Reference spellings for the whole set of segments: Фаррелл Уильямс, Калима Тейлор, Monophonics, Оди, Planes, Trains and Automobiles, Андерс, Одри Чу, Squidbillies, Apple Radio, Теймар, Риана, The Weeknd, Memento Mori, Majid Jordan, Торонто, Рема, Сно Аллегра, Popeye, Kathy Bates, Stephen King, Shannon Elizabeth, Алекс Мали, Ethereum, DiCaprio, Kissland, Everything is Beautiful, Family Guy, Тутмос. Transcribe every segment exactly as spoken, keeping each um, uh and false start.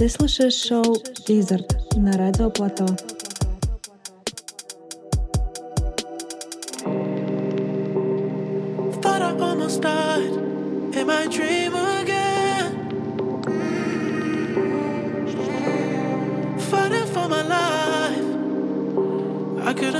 Ты слушаешь шоу Wizard на Радио Плато. I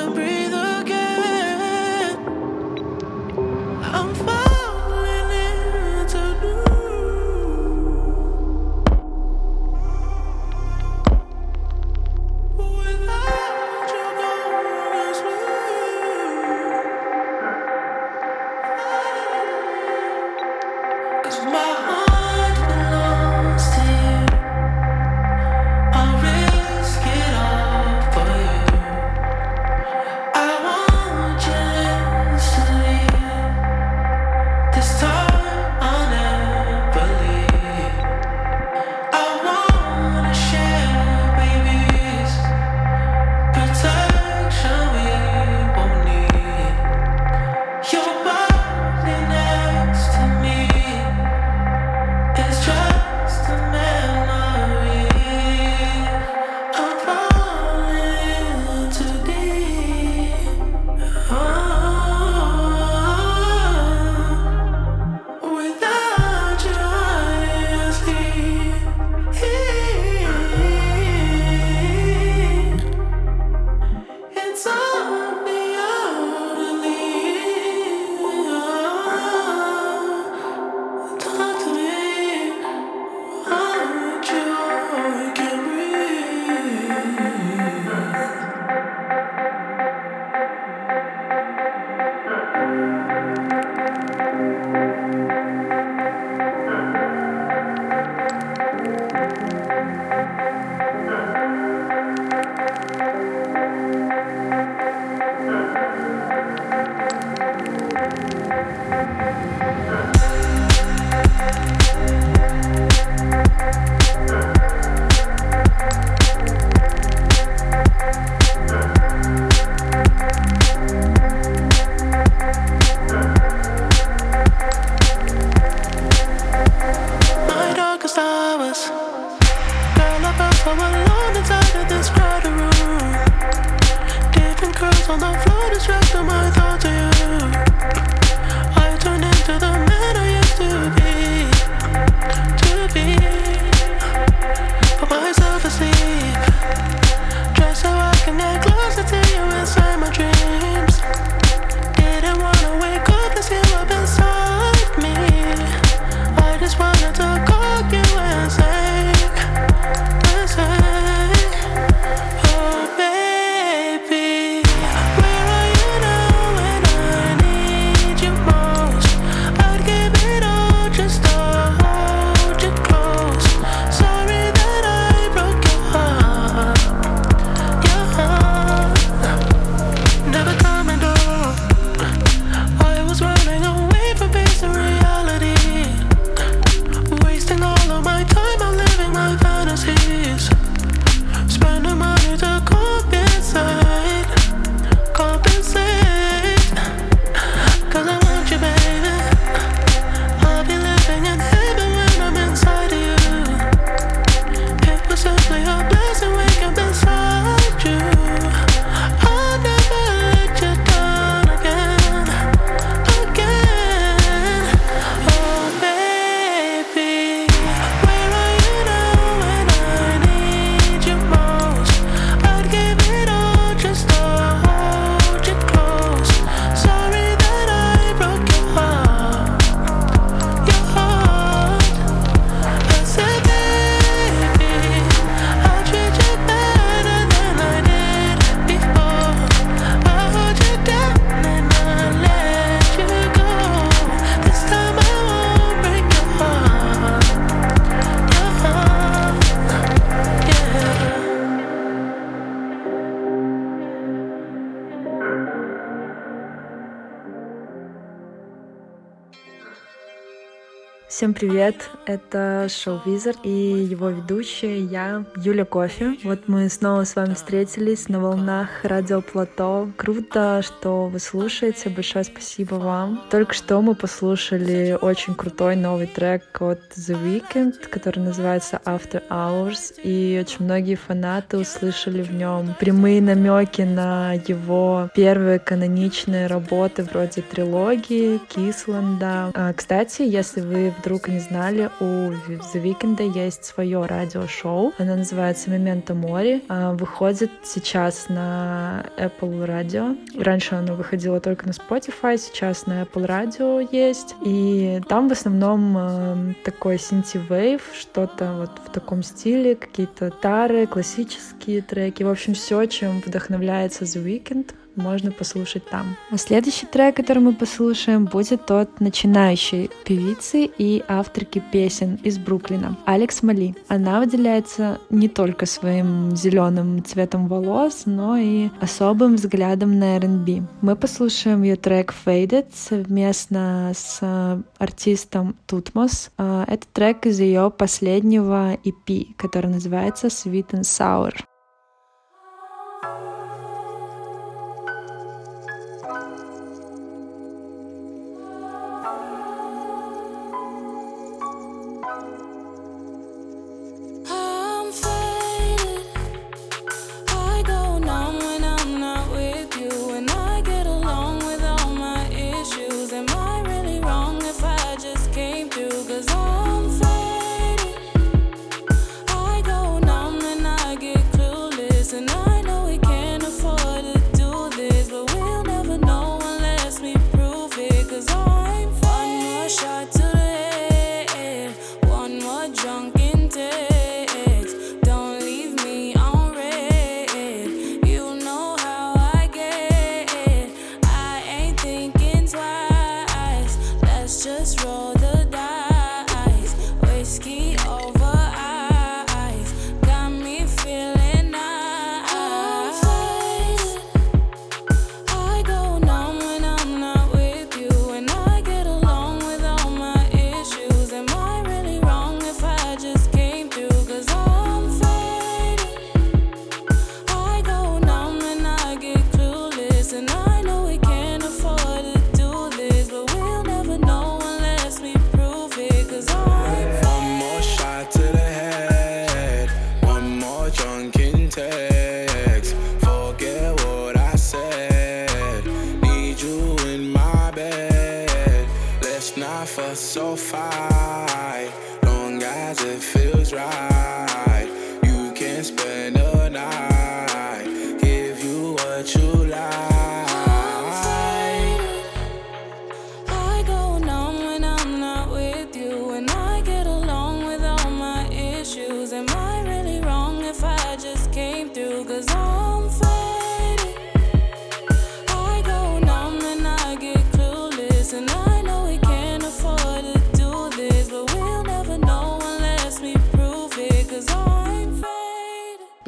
Всем привет! Это шоу Wizard и его ведущая я, Юля Кофе. Вот мы снова с вами встретились на волнах Радио Плато. Круто, что вы слушаете. Большое спасибо вам. Только что мы послушали очень крутой новый трек от The Weeknd, который называется After Hours. И очень многие фанаты услышали в нем прямые намеки на его первые каноничные работы вроде трилогии, Kissland. Кстати, если вы вдруг не знали, у The Weeknd есть свое радиошоу. Оно называется Memento Mori. Выходит сейчас на Apple Radio. Раньше оно выходило только на Spotify, сейчас на Apple Radio есть. И там в основном такой синти-вейв, что-то вот в таком стиле, какие-то тары, классические треки. В общем, все, чем вдохновляется The Weeknd, можно послушать там. А следующий трек, который мы послушаем, будет от начинающей певицы и авторки песен из Бруклина Алекс Мали. Она выделяется не только своим зеленым цветом волос, но и особым взглядом на ар энд би. Мы послушаем ее трек Faded совместно с артистом Тутмос. Это трек из ее последнего и пи, который называется Sweet and Sour.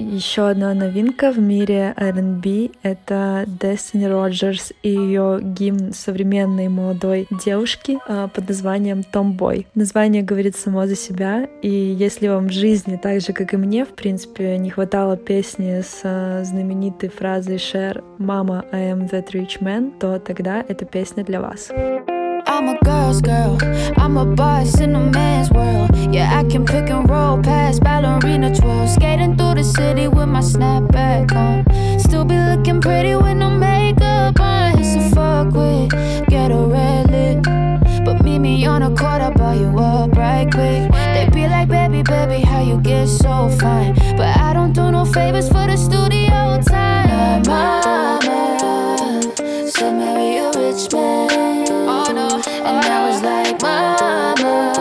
Еще одна новинка в мире ар энд би — это Destiny Rogers и ее гимн современной молодой девушки под названием Tomboy. Название говорит само за себя, и если вам в жизни, так же, как и мне, в принципе, не хватало песни с знаменитой фразой Шер «Mama, I am that rich man», то тогда эта песня для вас. I'm a girl's girl, I'm a boss in a man's world. Yeah, I can pick and roll past ballerina twirls. Skating through the city with my snapback on. Still be looking pretty with no makeup on. It's a fuck with, get a red lip. But meet me on a court, I'll buy you up right quick. They be like, baby, baby, how you get so fine? But I don't do no favors for the studio time. My mama said marry a rich man. And I was like, mama,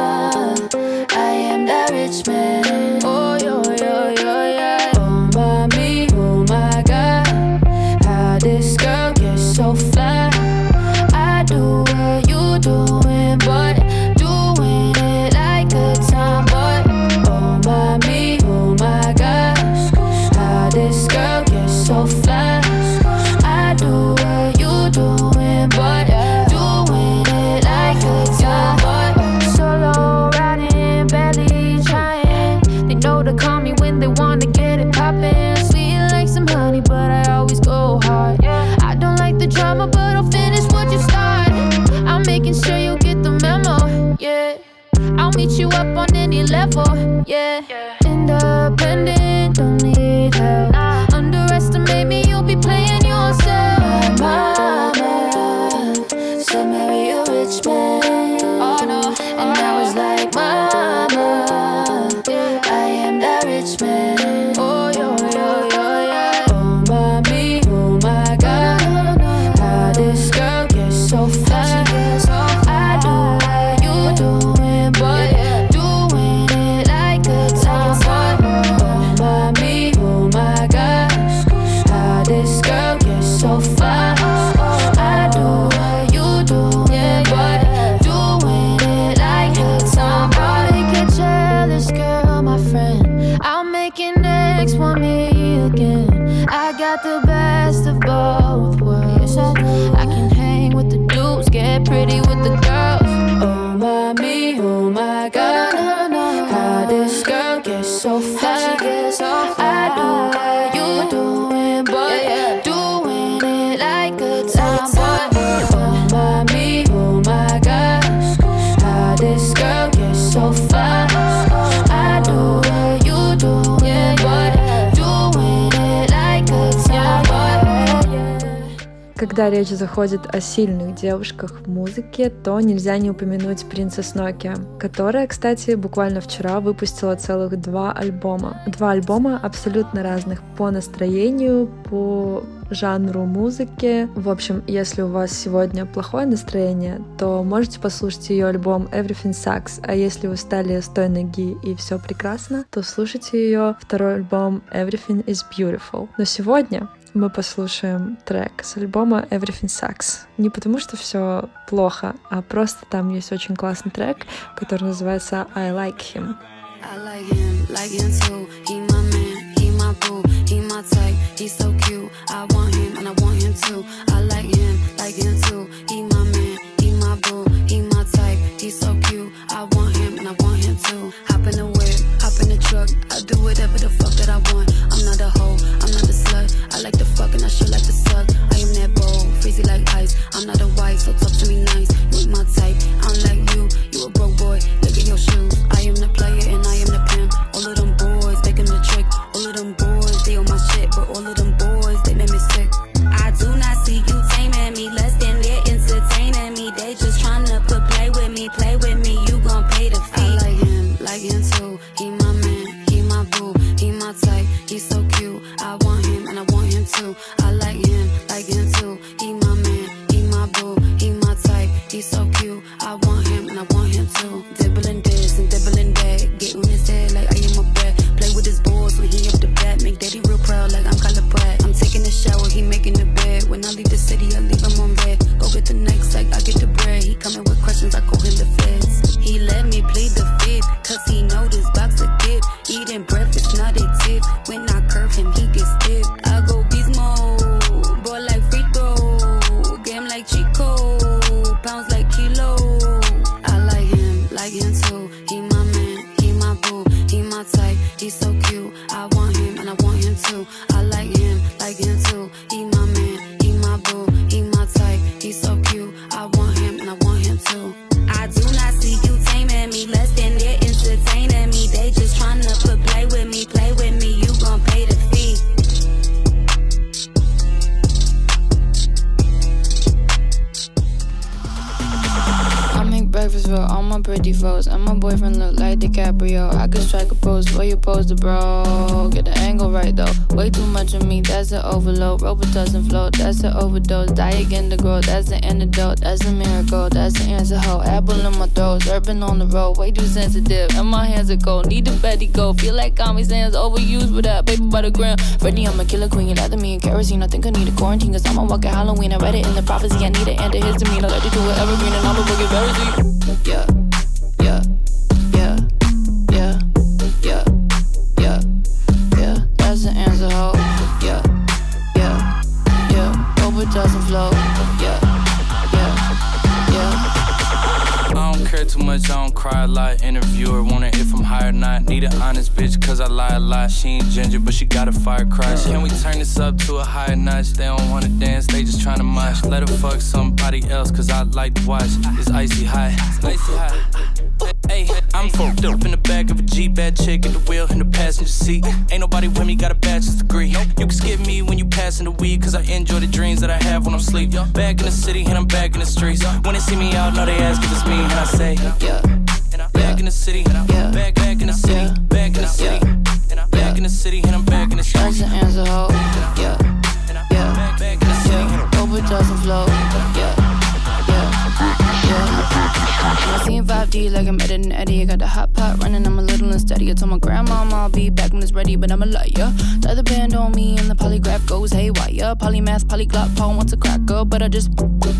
I am that rich man. Oh, yo, yo, yo, yeah. Oh, mommy, oh, my God. How this girl gets so fly. I do what you doing, but doing it like a tomboy. Oh, mommy, oh, my gosh. How you up on any level, yeah, yeah. Independent, don't need help, nah. Underestimate me, you'll be playing yourself. My man said marry a rich man, oh, no. Oh, and no. I was like, mama, yeah. I am that rich man. Oh, yo, yo, yo, yeah. Oh, my me, oh, my God, no, no. How this girl gets so fly. Когда речь заходит о сильных девушках в музыке, то нельзя не упомянуть Princess Nokia, которая, кстати, буквально вчера выпустила целых два альбома. Два альбома абсолютно разных по настроению, по жанру музыки. В общем, если у вас сегодня плохое настроение, то можете послушать ее альбом Everything Sucks, а если вы встали с той ноги и все прекрасно, то слушайте ее второй альбом Everything is Beautiful. Но сегодня мы послушаем трек с альбома Everything Sucks. Не потому, что все плохо, а просто там есть очень классный трек, который называется I Like Him. I like him, like him too. He my man, he my boo, he my type, he's so cute. I want him and I want him too. I like him, like him too. He my man, he my boo, he my type, he's so cute. I want him and I want him too. Hop in the whip, hop in the truck. I do whatever the fuck that I want. I'm not a hoe, I'm not a slut. I like the fuck and I sure like the suck. I am that bold, freezy like ice. I'm not a wife, so talk to me nice. You ain't my type, I don't like you. You a broke boy, look at your shoes. I am the player and I am the pimp. All of them boys, they can the trick. All of them boys, they on my shit. But all of them boys, they make me sick. I do not see you taming me. Less than they're entertaining me. They just tryna put play with me. Play with me, you gon' pay the fee. I like him, like him too. He my man, he my boo, he my type, he's so cute. I want him and I want him too. I like him, like him too. He my man, he my boo, he my type, he's so cute. I want him and I want him too. Dibbling this and dibbling that, get on his head like I am a brat. Play with his balls when he up the bat, make daddy real proud like I'm Kyla Pratt. I'm taking a shower, he making the bed. When I leave the city, I leave him on red. Go get the next like I get the bread. He coming with questions, I call him the feds. He let me plead the fifth, cause he know this box a gift. Eating breakfast, not a tip. When I curve him, he gets stiff. I go gizmo, boy like free throw, game like Chico, pounds like kilo. I like him, like him too. He my man, he my boo, he my type, he's so cute. I want him and I want him too. I like him, like him too. He my man, he my boo, he my type, he's so cute. I want him and I want him too. I do not see you taming me, less than they're entertaining me. They just tryna put play with me, play with me, you gon' pay the fee. I make breakfast for all my pretty foes, and my boyfriend look like DiCaprio. I could strike a pose for your poster, bro. Get the angle right though. Way too much of me, that's an overload. Robot doesn't float, that's an overdose. Die again to grow, that's the antidote. That's a miracle, that's the answer ho. Apple in my throat, serpent on the road. Way too sensitive, and my hands are cold. Need a fatty go, feel like commie sands. Overused with that paper by the gram. Freddie, I'm a killer queen, you lie to me in kerosene. I think I need a quarantine, cause I'm a walking Halloween. I read it in the prophecy, I need an end to his demeanor. Like to do it evergreen, and I'm a boogie very deep. Yeah, yeah, yeah, yeah, yeah, yeah, yeah. That's the answer ho. Yeah, yeah, yeah. Robot doesn't flow. Yeah, yeah, yeah. I don't care too much, I don't cry a lot. Interviewer wanna if I'm high or not. Need an honest bitch cause I lie a lot. She ain't ginger but she got a fire crush. Can we turn this up to a higher notch? They don't wanna dance, they just tryna mosh. Let her fuck somebody else cause I like to watch. It's icy hot, it's icy hot. Hey, I I'm fucked up in the back of a Jeep, bad chick at the wheel in the passenger seat. Ain't nobody with me, got a bachelor's degree. You can skip me when you passin' the weed, cause I enjoy the dreams that I have when I'm sleep. Back in the city and I'm back in the streets. When they see me out, know they ask if it's me, and I say, yeah. Back in the city, back back in the city, back in the city, and I'm back in the city, and I'm back in the streets. Yeah, yeah, back back in the city, overdose and flow. Yeah. I seen five D like I'm Ed and Eddie. I got the hot pot running, I'm a little unsteady. I told my grandmama I'll be back when it's ready, but I'm a liar. Tie the band on me and the polygraph goes haywire. Polymath, polyglot, Paul wants a cracker, but I just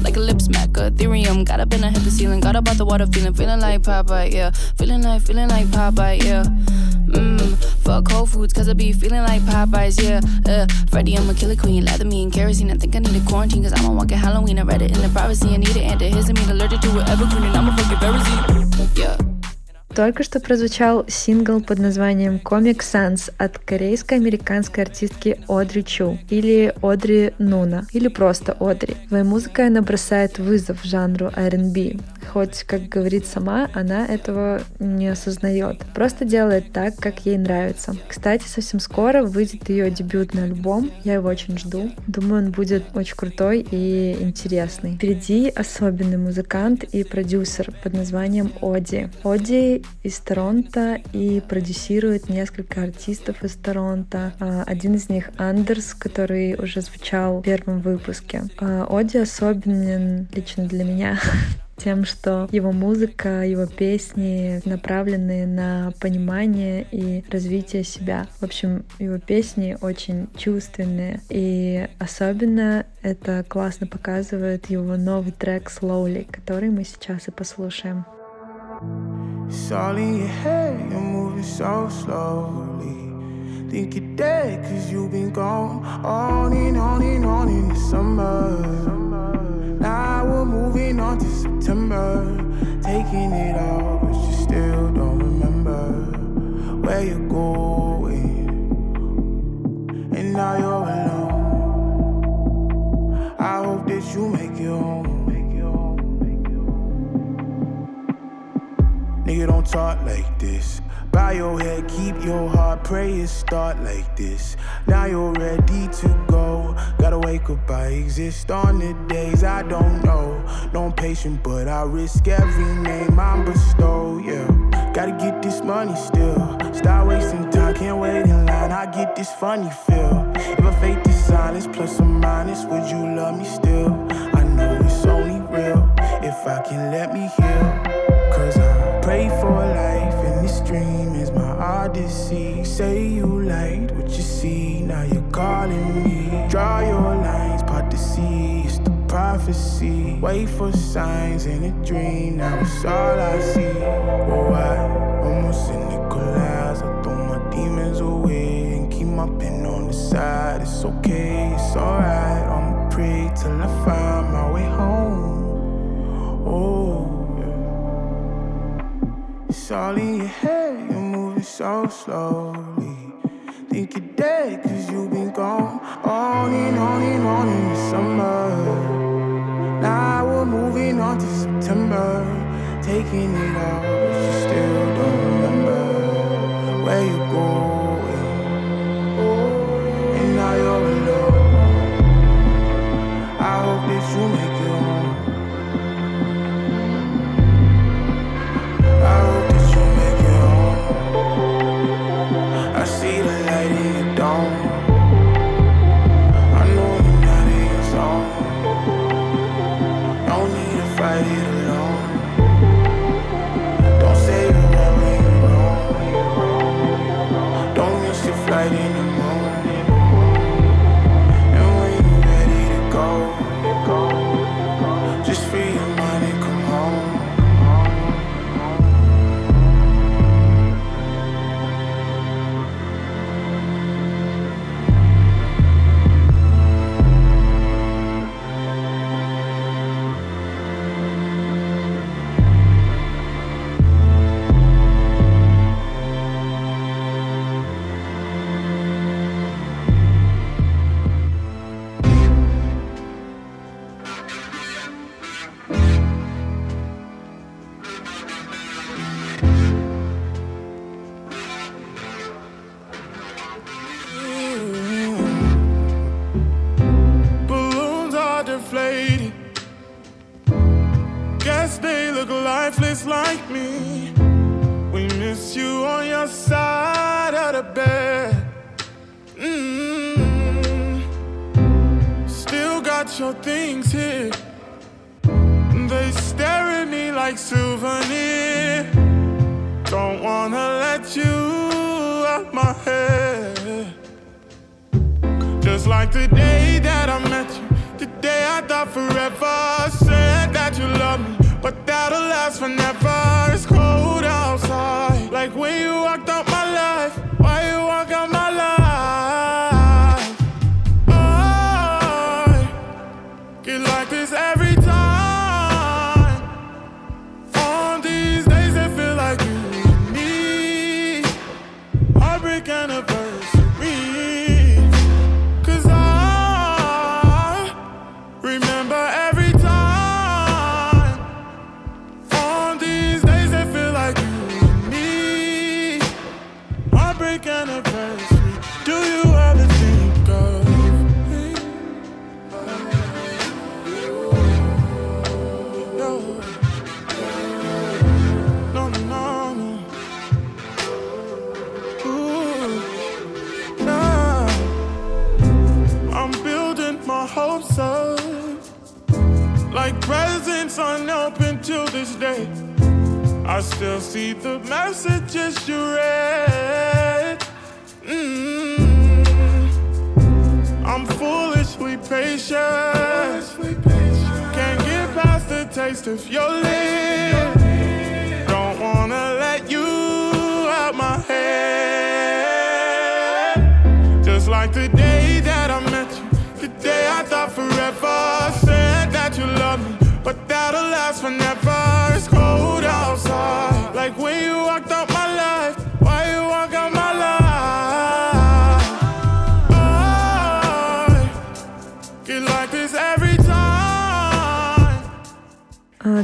like a lip smacker. Ethereum, got up and I hit the ceiling, got up out the water feeling, feeling like Popeye, yeah. Feeling like, feeling like Popeye, yeah. Mmm, fuck Whole Foods, cause I be feeling like Popeyes, yeah. Uh, Freddy, I'm a killer queen, lather me in kerosene. I think I need a quarantine, cause I'm a walking Halloween. I read it in the privacy, I need it, and the hissing me allergic to whatever green, and I'm a fucking parasite, yeah. Только что прозвучал сингл под названием Comic Sans от корейско-американской артистки Одри Чу или Одри Нуна, или просто Одри. Своей музыкой она бросает вызов жанру ар энд би, хоть, как говорит сама, она этого не осознает. Просто делает так, как ей нравится. Кстати, совсем скоро выйдет ее дебютный альбом, я его очень жду. Думаю, он будет очень крутой и интересный. Впереди особенный музыкант и продюсер под названием Оди. Оди из Торонто и продюсирует несколько артистов из Торонто. Один из них Андерс, который уже звучал в первом выпуске. Оди особенен лично для меня тем, что его музыка, его песни направлены на понимание и развитие себя. В общем, его песни очень чувственные, и особенно это классно показывает его новый трек «Slowly», который мы сейчас и послушаем. It's all in your head, you're moving so slowly. Think you're dead cause you've been gone on and on and on in the summer. Now we're moving on to September, taking it all, but you still don't remember where you're going. And now you're alone, I hope that you make it home. Nigga, don't talk like this. Bow your head, keep your heart, pray it start like this. Now you're ready to go. Gotta wake up, I exist on the days I don't know. No patience, but I risk every name I'm bestowed, yeah. Gotta get this money still. Stop wasting time, can't wait in line. I get this funny feel. If I fake this silence, plus or minus, would you love me still? I know it's only real if I can let me heal. Cause I pray for life and this dream is my odyssey. Say you liked what you see, now you're calling me. Draw your lines, part the sea, it's the prophecy. Wait for signs in a dream, now it's all I see. Oh, I almost cynical eyes, I throw my demons away and keep my pen on the side. It's okay, it's alright, I'ma pray till I find my way home. Oh. It's all in your head, you're moving so slowly. Think you're dead cause you've been gone on and on and on in the summer. Now we're moving on to September, taking it all, but you still don't remember where you're going. And now you're alone, I hope that you make it home. I hope that you make it home. I see the light in your dome. I know you're not in your zone. Don't need to fight it alone. Don't say you're never bed. Mm-hmm. Still got your things here. They stare at me like souvenir. Don't wanna let you out my head. Just like the day that I met you, the day I thought forever. Said that you love me, but that'll last forever. It's cold outside, like when you walked out my life. Why you walk out my life? I get like this every time. On these days it feel like you need me. Heartbreak anniversary. 'Cause I remember every time. Anniversary. Do you ever think of me? No, no, no, no. Ooh, nah. I'm building my hopes up, like presents unopened till this day. I still see the messages you read. Mm-hmm. I'm foolishly patient. Can't get past the taste of your lips. Don't wanna let you out my head. Just like the day that I met you, the day I thought forever. Said that you love me, but that'll last forever. It's cold outside, like when you walked out my life. Why you walk out my life? I get like this every time.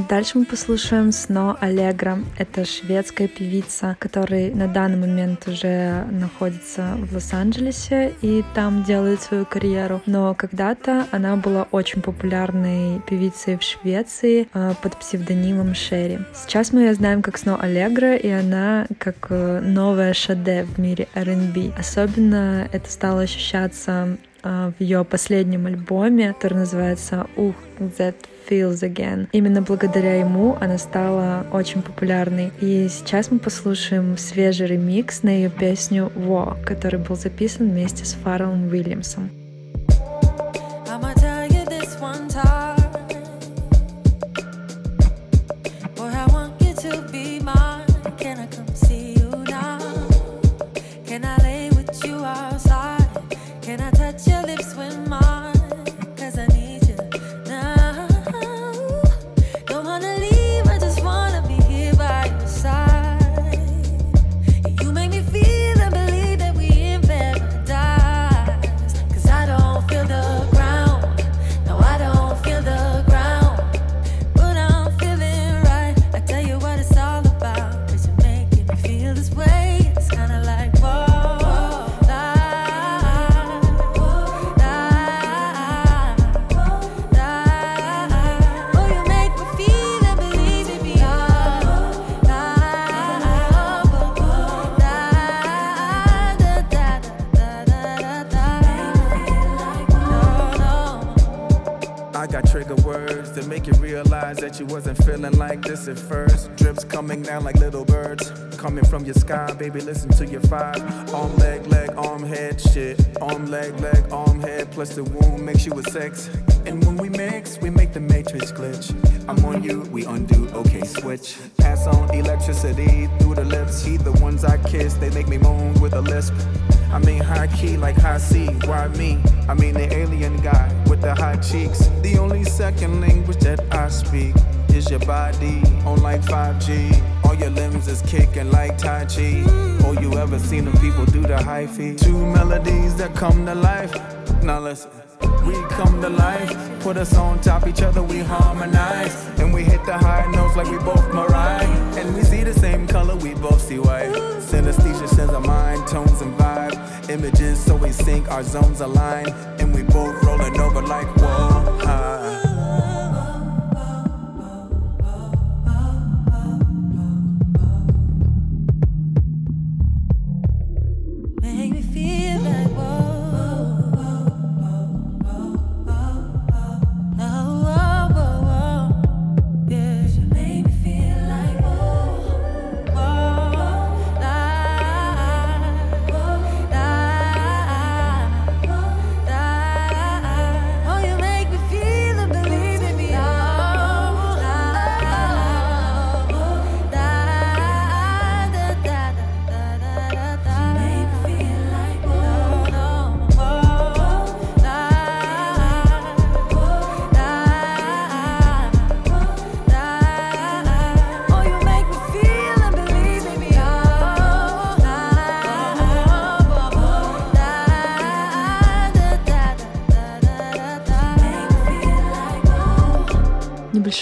Дальше мы послушаем Сно Аллегра. Это шведская певица, которая на данный момент уже находится в Лос-Анджелесе и там делает свою карьеру. Но когда-то она была очень популярной певицей в Швеции под псевдонимом Шерри. Сейчас мы ее знаем как Сно Аллегра, и она как новая Шаде в мире ар энд би. Особенно это стало ощущаться в ее последнем альбоме, который называется «Ugh, Z». Feels Again. Именно благодаря ему она стала очень популярной. И сейчас мы послушаем свежий ремикс на ее песню «Wo», который был записан вместе с Фарреллом Уильямсом. That you wasn't feeling like this at first. Drips coming down like little birds coming from your sky, baby, listen to your five. Arm, leg, leg, arm, head, shit. Arm, leg, leg, arm, head. Plus the womb makes you a sex. And when we mix, we make the matrix glitch. I'm on you, we undo, okay, switch. Pass on electricity through the lips. Either ones I kiss, they make me moan with a lisp. I mean high key like high C, why me? I mean the alien guy with the high cheeks. The only second language that I speak is your body on like five G. All your limbs is kicking like Tai Chi. Oh, you ever seen them people do the high feet? Two melodies that come to life. Now listen. We come to life, put us on top each other, we harmonize. And we hit the high notes like we both Mariah. And we see the same color, we both see white. Synesthesia sends our mind, tones and vibe. Images so we sync, our zones align. And we both rolling over like whoa, high.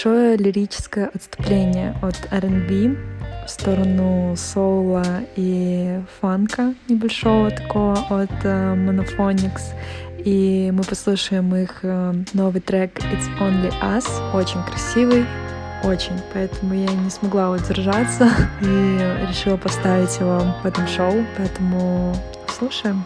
большое лирическое отступление от ар энд би в сторону соула и фанка небольшого такого от uh, Монофоникс. И мы послушаем их uh, новый трек It's Only Us, очень красивый, очень, поэтому я не смогла удержаться и решила поставить его в этом шоу, поэтому слушаем.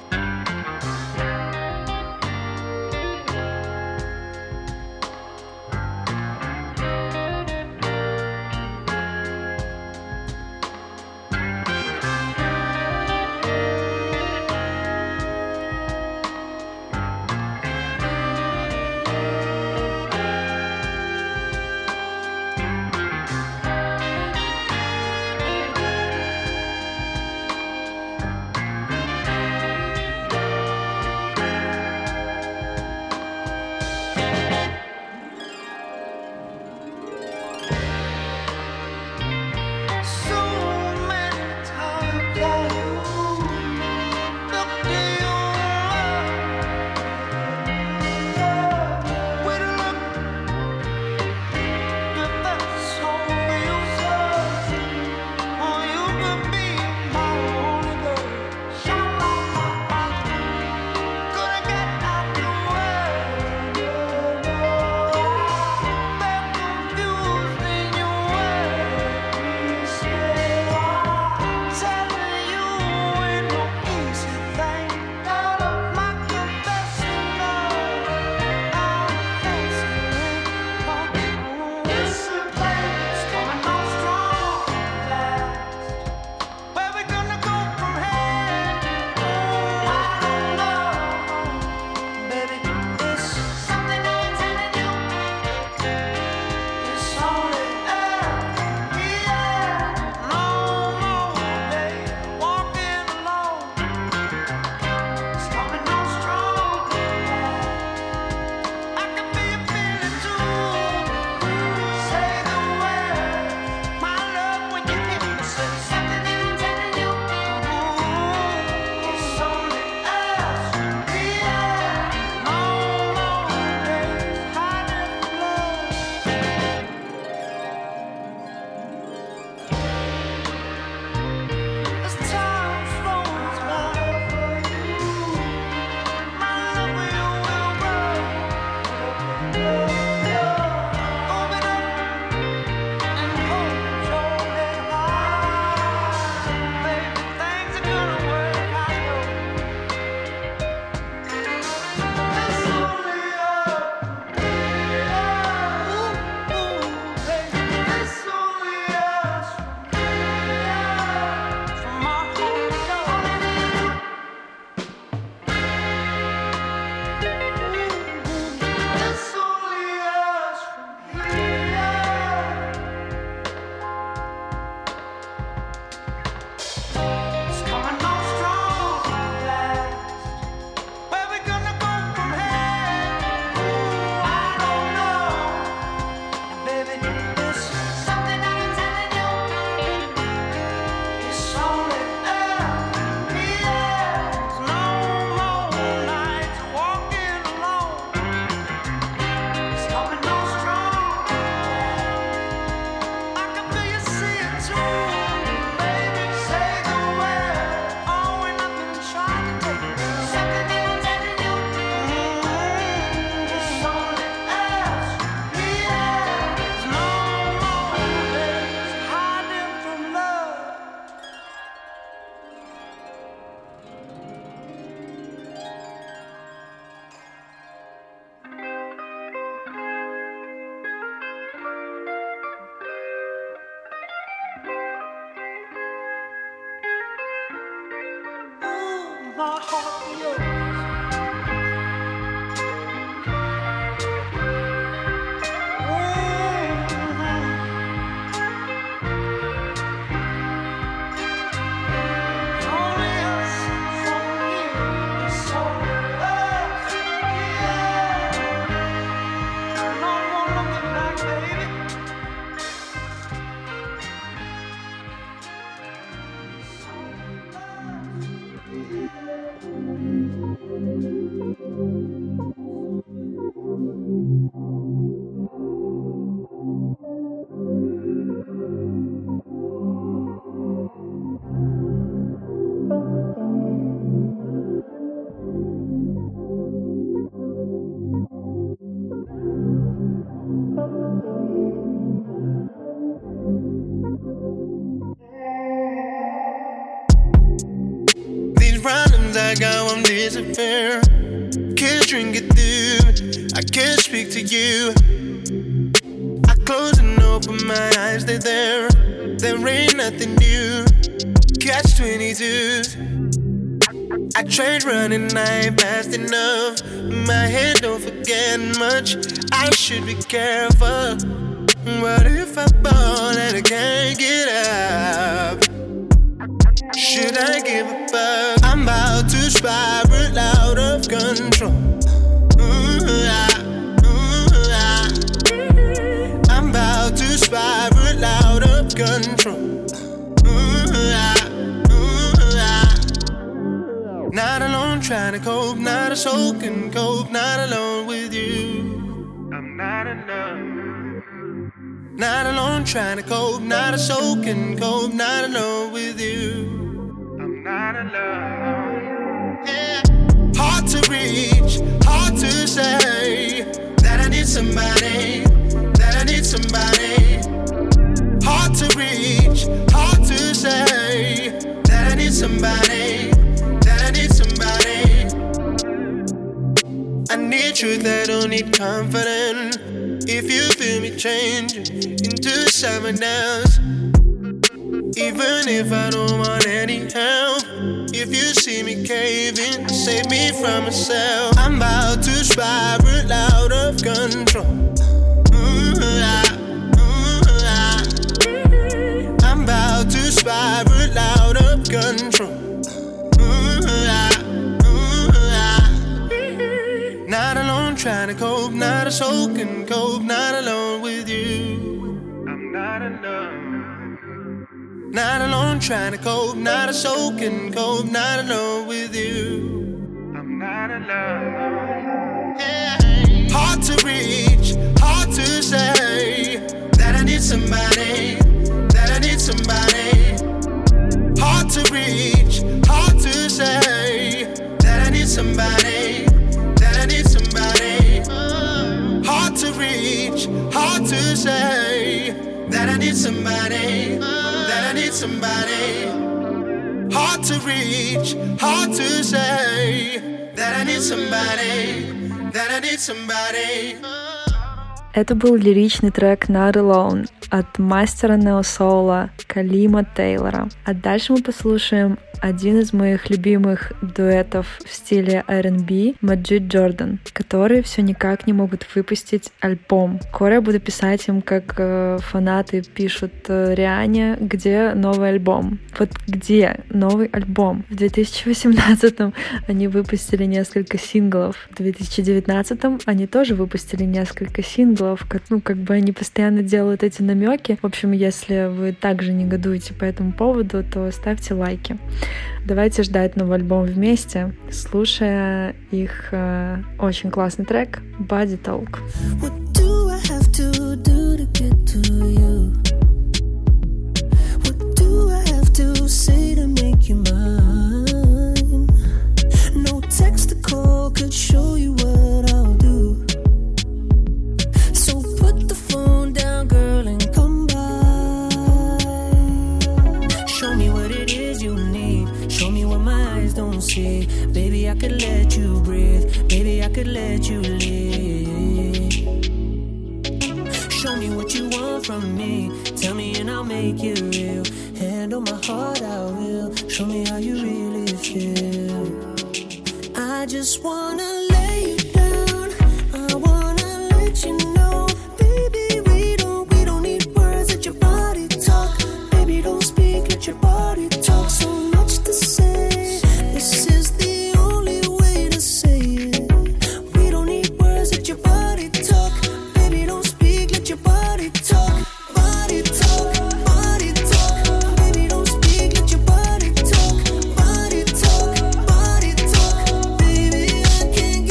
like I won't disappear. Can't drink it, dude. I can't speak to you. I close and open my eyes, they're there. There ain't nothing new. Catch twenty-twos. I tried running, I ain't fast enough. My head don't forget much. I should be careful. What if I fall and I can't get up? Should I give up? I'm about to spiral out of control. Ooh-ah, ooh-ah. I'm about to spiral out of control. Ooh-ah, ooh-ah. Not alone trying to cope, not a soul can cope, not alone with you. I'm not enough. Not alone trying to cope, not a soul can cope, not alone with you. I'm not alone. Yeah. Hard to reach, hard to say that I need somebody, that I need somebody. Hard to reach, hard to say that I need somebody, that I need somebody. I need truth, I don't need confidence. If you feel me change into someone else, even if I don't want any help, if you see me caving, save me from myself. I'm about to spiral out of control. Ooh-ah, ooh-ah. I'm about to spiral out of control. Ooh-ah, ooh-ah. Not alone trying to cope, not a soul can cope, not alone with you. I'm not alone. Not alone trying to cope, not a soul can cope, not alone with you. I'm not alone. Yeah. Hard to reach, hard to say that I need somebody, that I need somebody. Hard to reach, hard to say that I need somebody, that I need somebody. Hard to reach, hard to say that I need somebody, that I need somebody. Hard to reach, hard to say that I need somebody, that I need somebody. Это был лиричный трек Not Alone от мастера нео-соула Калима Тейлора. А дальше мы послушаем один из моих любимых дуэтов в стиле ар энд би Majid Jordan, которые все никак не могут выпустить альбом. Скоро я буду писать им, как фанаты пишут Риане, где новый альбом. Вот где новый альбом? В две тысячи восемнадцатом они выпустили несколько синглов. В две тысячи девятнадцатом они тоже выпустили несколько синглов. Ну, как бы они постоянно делают эти намеки. В общем, если вы также негодуете по этому поводу, то ставьте лайки. Давайте ждать новый альбом вместе, слушая их э, очень классный трек Body Talk. See, baby, I could let you breathe. Baby, I could let you live. Show me what you want from me. Tell me and I'll make it real. Hand on my heart, I will. Show me how you really feel. I just wanna lay you down. I wanna let you know. Baby, we don't, we don't need words. Let your body talk. Baby, don't speak. Let your body talk. So much to say. This is the only way to say it. We don't need words, let your body talk. Baby, don't speak, let your body talk. Body talk, body talk. Baby, don't speak, let your body talk. Body talk, body talk. Baby, I can't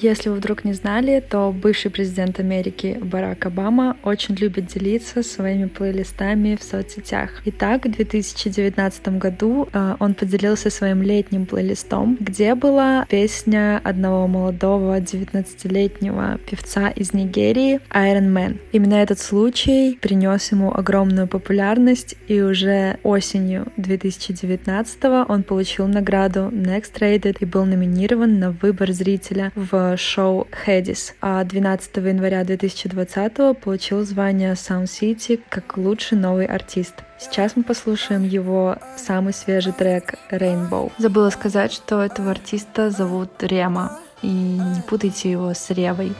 Если вы вдруг не знали, то бывший президент Америки Барак Обама очень любит делиться своими плейлистами в соцсетях. Итак, в две тысячи девятнадцатом году он поделился своим летним плейлистом, где была песня одного молодого девятнадцатилетнего певца из Нигерии Iron Man. Именно этот случай принес ему огромную популярность, и уже осенью две тысячи девятнадцатого он получил награду Next Rated и был номинирован на выбор зрителя в шоу «Хэдис», а двенадцатого января две тысячи двадцатого получил звание Sound City как лучший новый артист. Сейчас мы послушаем его самый свежий трек «Rainbow». Забыла сказать, что этого артиста зовут Рема, и не путайте его с Ревой.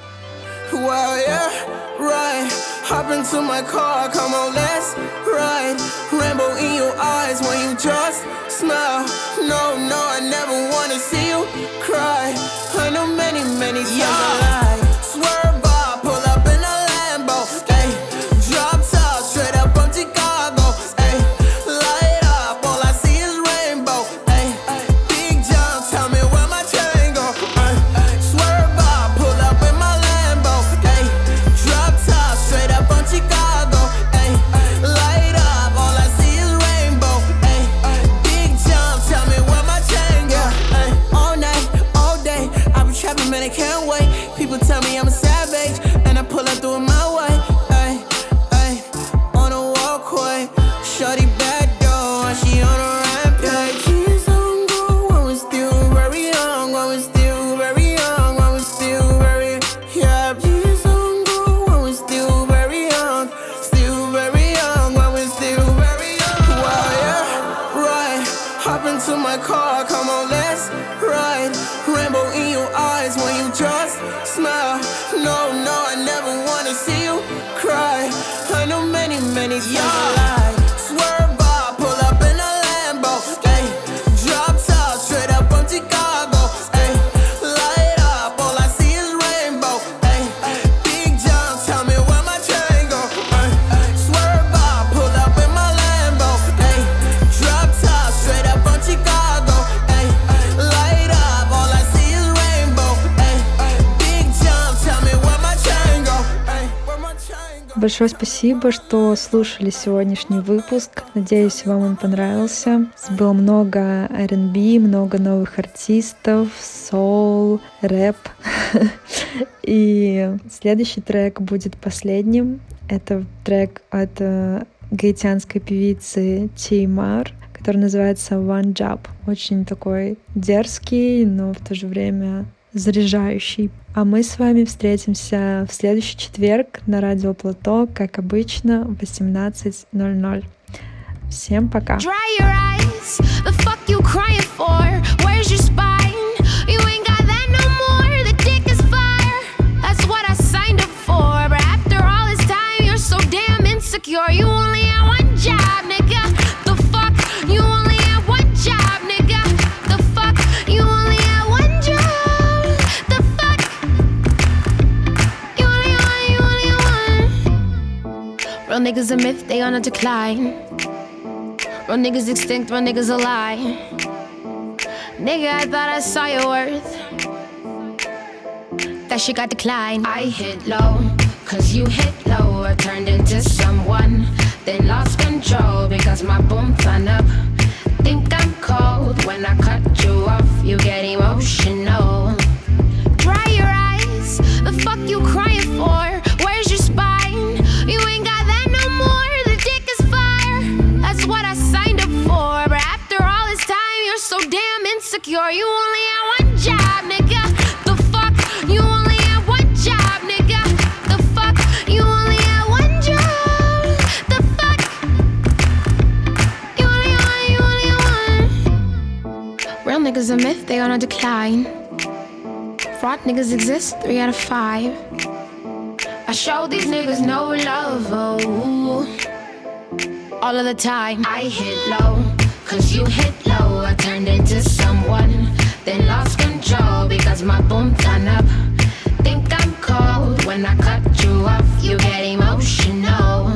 Well, yeah, right. Hop into my car, come on, let's ride. Rainbow in your eyes when you just smile. No, no, I never want to see you cry. I know many, many times I lied. Swerve by, pull up in a Lambo. Ay, drop top, straight up from Chicago. Ay, light up, all I see is rainbow. Ay, big jump, tell me where my chain go. Ay, swerve by, pull up in my Lambo. Ay, drop top, straight up from Chicago. Ay, light up, all I see is rainbow. Ay, big jump, tell me where my chain go. Ay, all night, all day, I've been trapping, man, I can't wait. People tell me I'm a savage, and I pull up through my way. Ay, ay, on a walkway, shorty back door, and she on a rampage. She's hungry, I was still very young, I was still very young, I was still very, yeah. She's hungry, I was still very young, still very young, I was still very young. Well, yeah, right, hop into my car, come on, let's ride. Rainbow in your eyes when you just smile. No, no, I never wanna see you cry. I know many, many times I lied. Swerve by, pull up in a Lambo. Ay, drop top, straight up from Chicago. Ay, light up, all I see is rainbow. Ay, big jump, tell me where my chain go. Ay, swerve by, pull up in my Lambo. Ay, drop top, straight up from Chicago. Ay, light up, all I see is rainbow. Ay, big jump, tell me where my chain go. Ay, where my chain go. Большое спасибо, что слушали сегодняшний выпуск. Надеюсь, вам он понравился. Было много ар энд би, много новых артистов, соул, рэп. И следующий трек будет последним. Это трек от э, гаитянской певицы Теймар, который называется One Job. Очень такой дерзкий, но в то же время заряжающий. А мы с вами встретимся в следующий четверг на Радио Плато, как обычно, в восемнадцать ноль-ноль. Всем пока! Real niggas a myth, they on a decline. Real niggas extinct, real niggas a lie. Nigga, I thought I saw your worth. That shit got declined. I hit low, cause you hit low. I turned into someone, then lost control. Because my boom turned up. Think I'm cold. When I cut you off, you get emotional. Dry your eyes, the fuck you crying for? Where's your spine? You ain't got what I signed up for, but after all this time, you're so damn insecure. You only had one job, nigga. The fuck? You only had one job, nigga. The fuck? is a myth, they on a decline. Fraud niggas exist, three out of five. I show these niggas no love, oh, all of the time. I hit low, cause you hit low. I turned into someone, then lost control because my boom done up. Think I'm cold when I cut you off, you get emotional.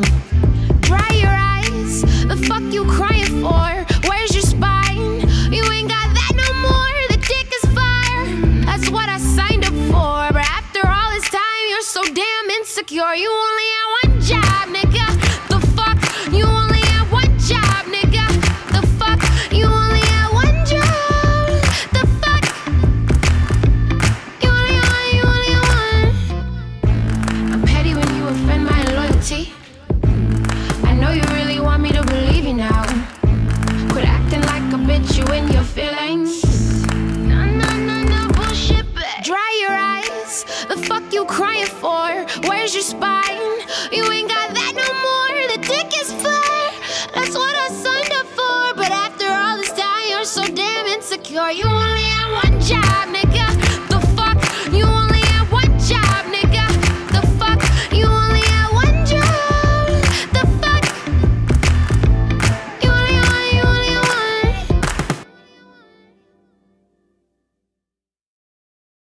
Dry your eyes, the fuck you crying for? Where's your spine? You ain't got that no more, the dick is fire. That's what I signed up for, but after all this time, you're so damn insecure. You only have one job, nigga, the fuck? You only have one job, nigga, the fuck? You only have one job, the fuck? You only have one, you only have one. I'm petty when you offend my loyalty. I know you really want me to believe you now. Quit acting like a bitch, you in your feelings. No, no, no, no, bullshit, bitch. Dry your eyes, the fuck you crying for? Where's your spine? You ain't got that no more, the dick is fire. That's what I signed up for, but after all this time, you're so damn insecure. You only have one job, nigga.